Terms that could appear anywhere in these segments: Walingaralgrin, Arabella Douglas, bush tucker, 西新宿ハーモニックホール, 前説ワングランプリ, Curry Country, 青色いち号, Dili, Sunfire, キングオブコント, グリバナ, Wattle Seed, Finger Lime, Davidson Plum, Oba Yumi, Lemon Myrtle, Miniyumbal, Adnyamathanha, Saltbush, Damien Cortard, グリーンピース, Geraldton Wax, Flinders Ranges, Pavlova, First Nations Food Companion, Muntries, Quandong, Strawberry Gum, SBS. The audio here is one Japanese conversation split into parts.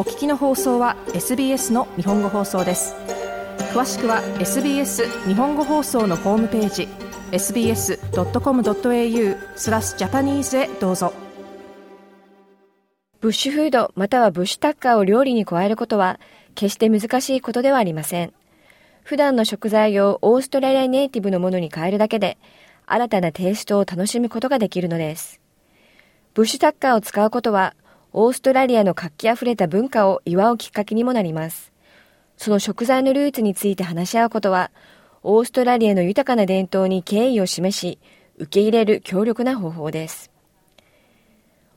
お聞きの放送は SBS の日本語放送です。詳しくは SBS 日本語放送のホームページ sbs.com.au/japanese へどうぞ。ブッシュフードまたはブッシュタッカーを料理に加えることは決して難しいことではありません。普段の食材をオーストラリアネイティブのものに変えるだけで新たなテイストを楽しむことができるのです。ブッシュタッカーを使うことはオーストラリアの活気あふれた文化を祝うきっかけにもなります。その食材のルーツについて話し合うことはオーストラリアの豊かな伝統に敬意を示し受け入れる強力な方法です。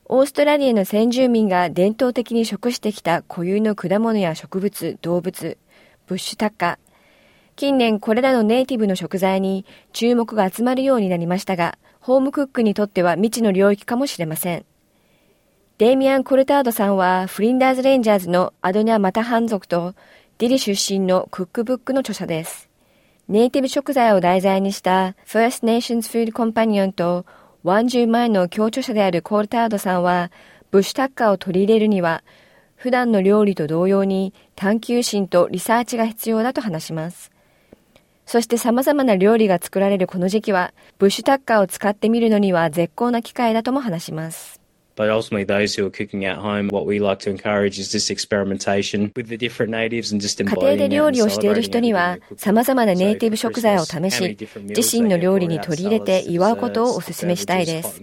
オーストラリアの先住民が伝統的に食してきた固有の果物や植物、動物、ブッシュタッカー、近年これらのネイティブの食材に注目が集まるようになりましたが、ホームクックにとっては未知の領域かもしれません。デイミアン・コルタードさんはフリンダーズ・レンジャーズのアドニャ・マタハン族とディリ出身のクックブックの著者です。ネイティブ食材を題材にした First Nations Food Companion と10前の共著者であるコルタードさんはブッシュタッカーを取り入れるには普段の料理と同様に探求心とリサーチが必要だと話します。そして様々な料理が作られるこの時期は、ブッシュタッカーを使ってみるのには絶好な機会だとも話します。But ultimately, those who are cooking at home, what we like to encourage is this experimentation with the different natives and just embodying. 家庭で料理をしている人には、様々なネイティブ食材を試し、自身の料理に取り入れて祝うことをお勧めしたいです。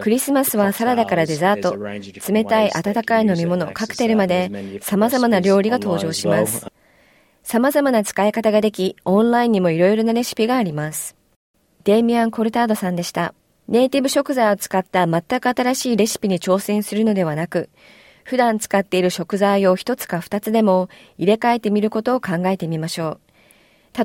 クリスマスはサラダからデザート、冷たい温かい飲み物、カクテルまで様々な料理が登場します。様々な使い方ができ、オンラインにもいろいろなレシピがあります。デイミアン・コルタードさんでした。ネイティブ食材を使った全く新しいレシピに挑戦するのではなく、普段使っている食材を1つか2つでも入れ替えてみることを考えてみましょう。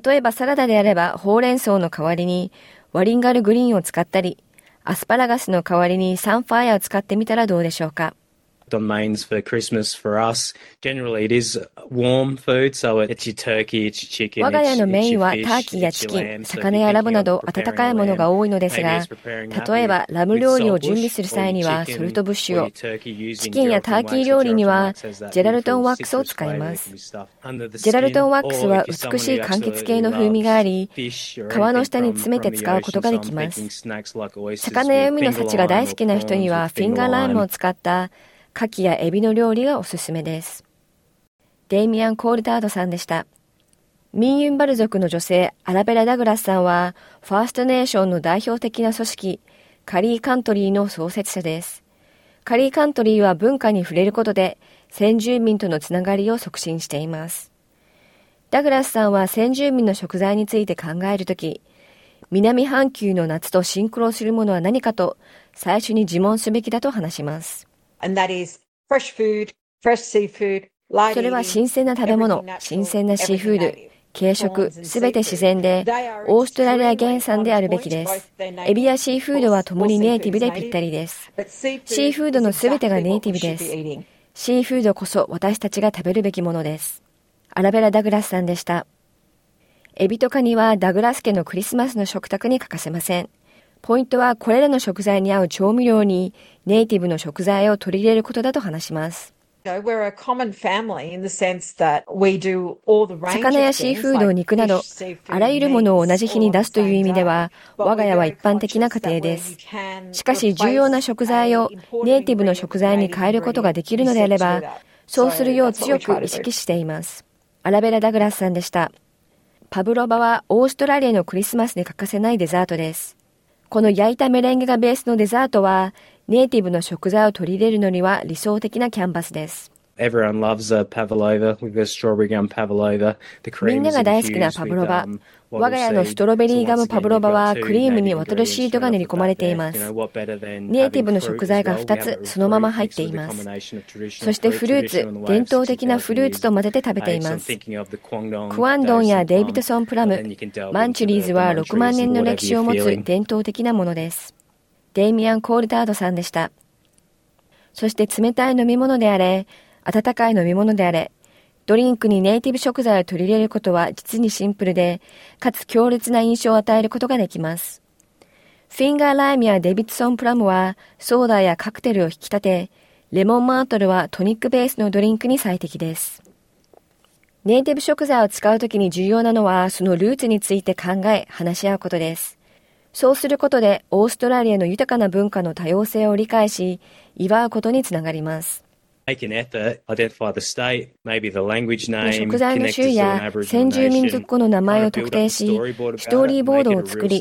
例えばサラダであればほうれん草の代わりにワリンガルグリーンを使ったり、アスパラガスの代わりにサンファイアを使ってみたらどうでしょうか。我が家のメインはターキーやチキン、魚やラムなど温かいものが多いのですが、例えばラム料理を準備する際にはソルトブッシュを、チキンやターキー料理にはジェラルトンワックスを使います。ジェラルトンワックスは美しい柑橘系の風味があり、皮の下に詰めて使うことができます。魚や海の幸が大好きな人にはフィンガーライムを使ったカキやエビの料理がおすすめです。デイミアン・コールタードさんでした。ミンユンバル族の女性アラベラ・ダグラスさんはファーストネーションの代表的な組織カリーカントリーの創設者です。カリーカントリーは文化に触れることで先住民とのつながりを促進しています。ダグラスさんは先住民の食材について考えるとき、南半球の夏とシンクロするものは何かと最初に自問すべきだと話します。それは新鮮な食べ物、新鮮なシーフード、軽食、すべて自然で、オーストラリア原産であるべきです。エビやシーフードはともにネイティブでぴったりです。シーフードのすべてがネイティブです。シーフードこそ私たちが食べるべきものです。アラベラ・ダグラスさんでした。エビとカニはダグラス家のクリスマスの食卓に欠かせません。ポイントはこれらの食材に合う調味料にネイティブの食材を取り入れることだと話します。魚やシーフード、肉などあらゆるものを同じ日に出すという意味では我が家は一般的な家庭です。しかし重要な食材をネイティブの食材に変えることができるのであればそうするよう強く意識しています。アラベラ・ダグラスさんでした。パブロバはオーストラリアのクリスマスに欠かせないデザートです。この焼いたメレンゲがベースのデザートはネイティブの食材を取り入れるのには理想的なキャンバスです。みんなが大好きなパブロバ。我が家のストロベリーガムパブロバはクリームにワトルシートが練り込まれています。ネイティブの食材が2つそのまま入っています。そしてフルーツ、伝統的なフルーツと混ぜて食べています。クワンドンやデイビドソンプラム、マンチュリーズは6万年の歴史を持つ伝統的なものです。デイミアン・コールタードさんでした。そして冷たい飲み物であれ、温かい飲み物であれ、ドリンクにネイティブ食材を取り入れることは実にシンプルで、かつ強烈な印象を与えることができます。フィンガーライムやデビッドソンプラムはソーダやカクテルを引き立て、レモンマートルはトニックベースのドリンクに最適です。ネイティブ食材を使うときに重要なのは、そのルーツについて考え、話し合うことです。そうすることで、オーストラリアの豊かな文化の多様性を理解し、祝うことにつながります。食材の種や先住民族語の名前を特定し、ストーリーボードを作り、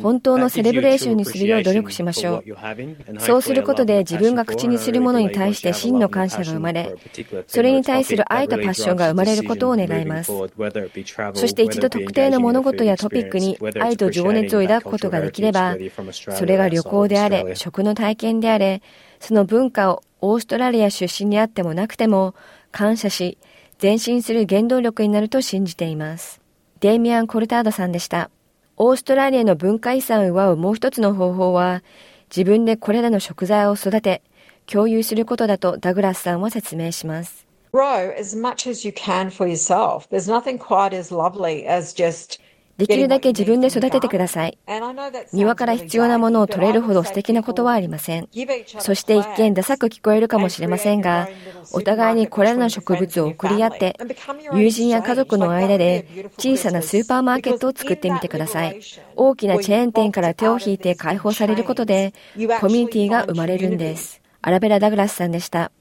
本当のセレブレーションにするよう努力しましょう。そうすることで自分が口にするものに対して真の感謝が生まれ、それに対する愛とパッションが生まれることを願います。そして一度特定の物事やトピックに愛と情熱を抱くことができれば、それが旅行であれ、食の体験であれ、その文化をオーストラリア出身にあってもなくても感謝し、前進する原動力になると信じています。デイミアン・コルタードさんでした。オーストラリアの文化遺産を祝うもう一つの方法は、自分でこれらの食材を育て、共有することだとダグラスさんは説明します。できるだけ自分で育ててください。庭から必要なものを取れるほど素敵なことはありません。そして一見ダサく聞こえるかもしれませんが、お互いにこれらの植物を送り合って、友人や家族の間で小さなスーパーマーケットを作ってみてください。大きなチェーン店から手を引いて解放されることで、コミュニティが生まれるんです。アラベラ・ダグラスさんでした。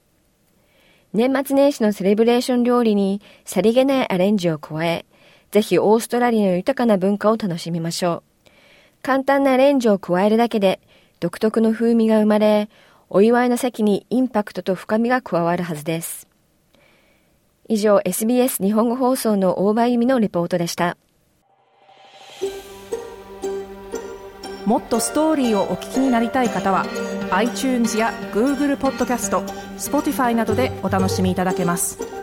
年末年始のセレブレーション料理にさりげないアレンジを加え、ぜひオーストラリアの豊かな文化を楽しみましょう。簡単なアレンジを加えるだけで独特の風味が生まれ、お祝いの席にインパクトと深みが加わるはずです。以上、SBS 日本語放送の大場由美のリポートでした。もっとストーリーをお聞きになりたい方は、iTunes や Google ポッドキャスト、Spotify などでお楽しみいただけます。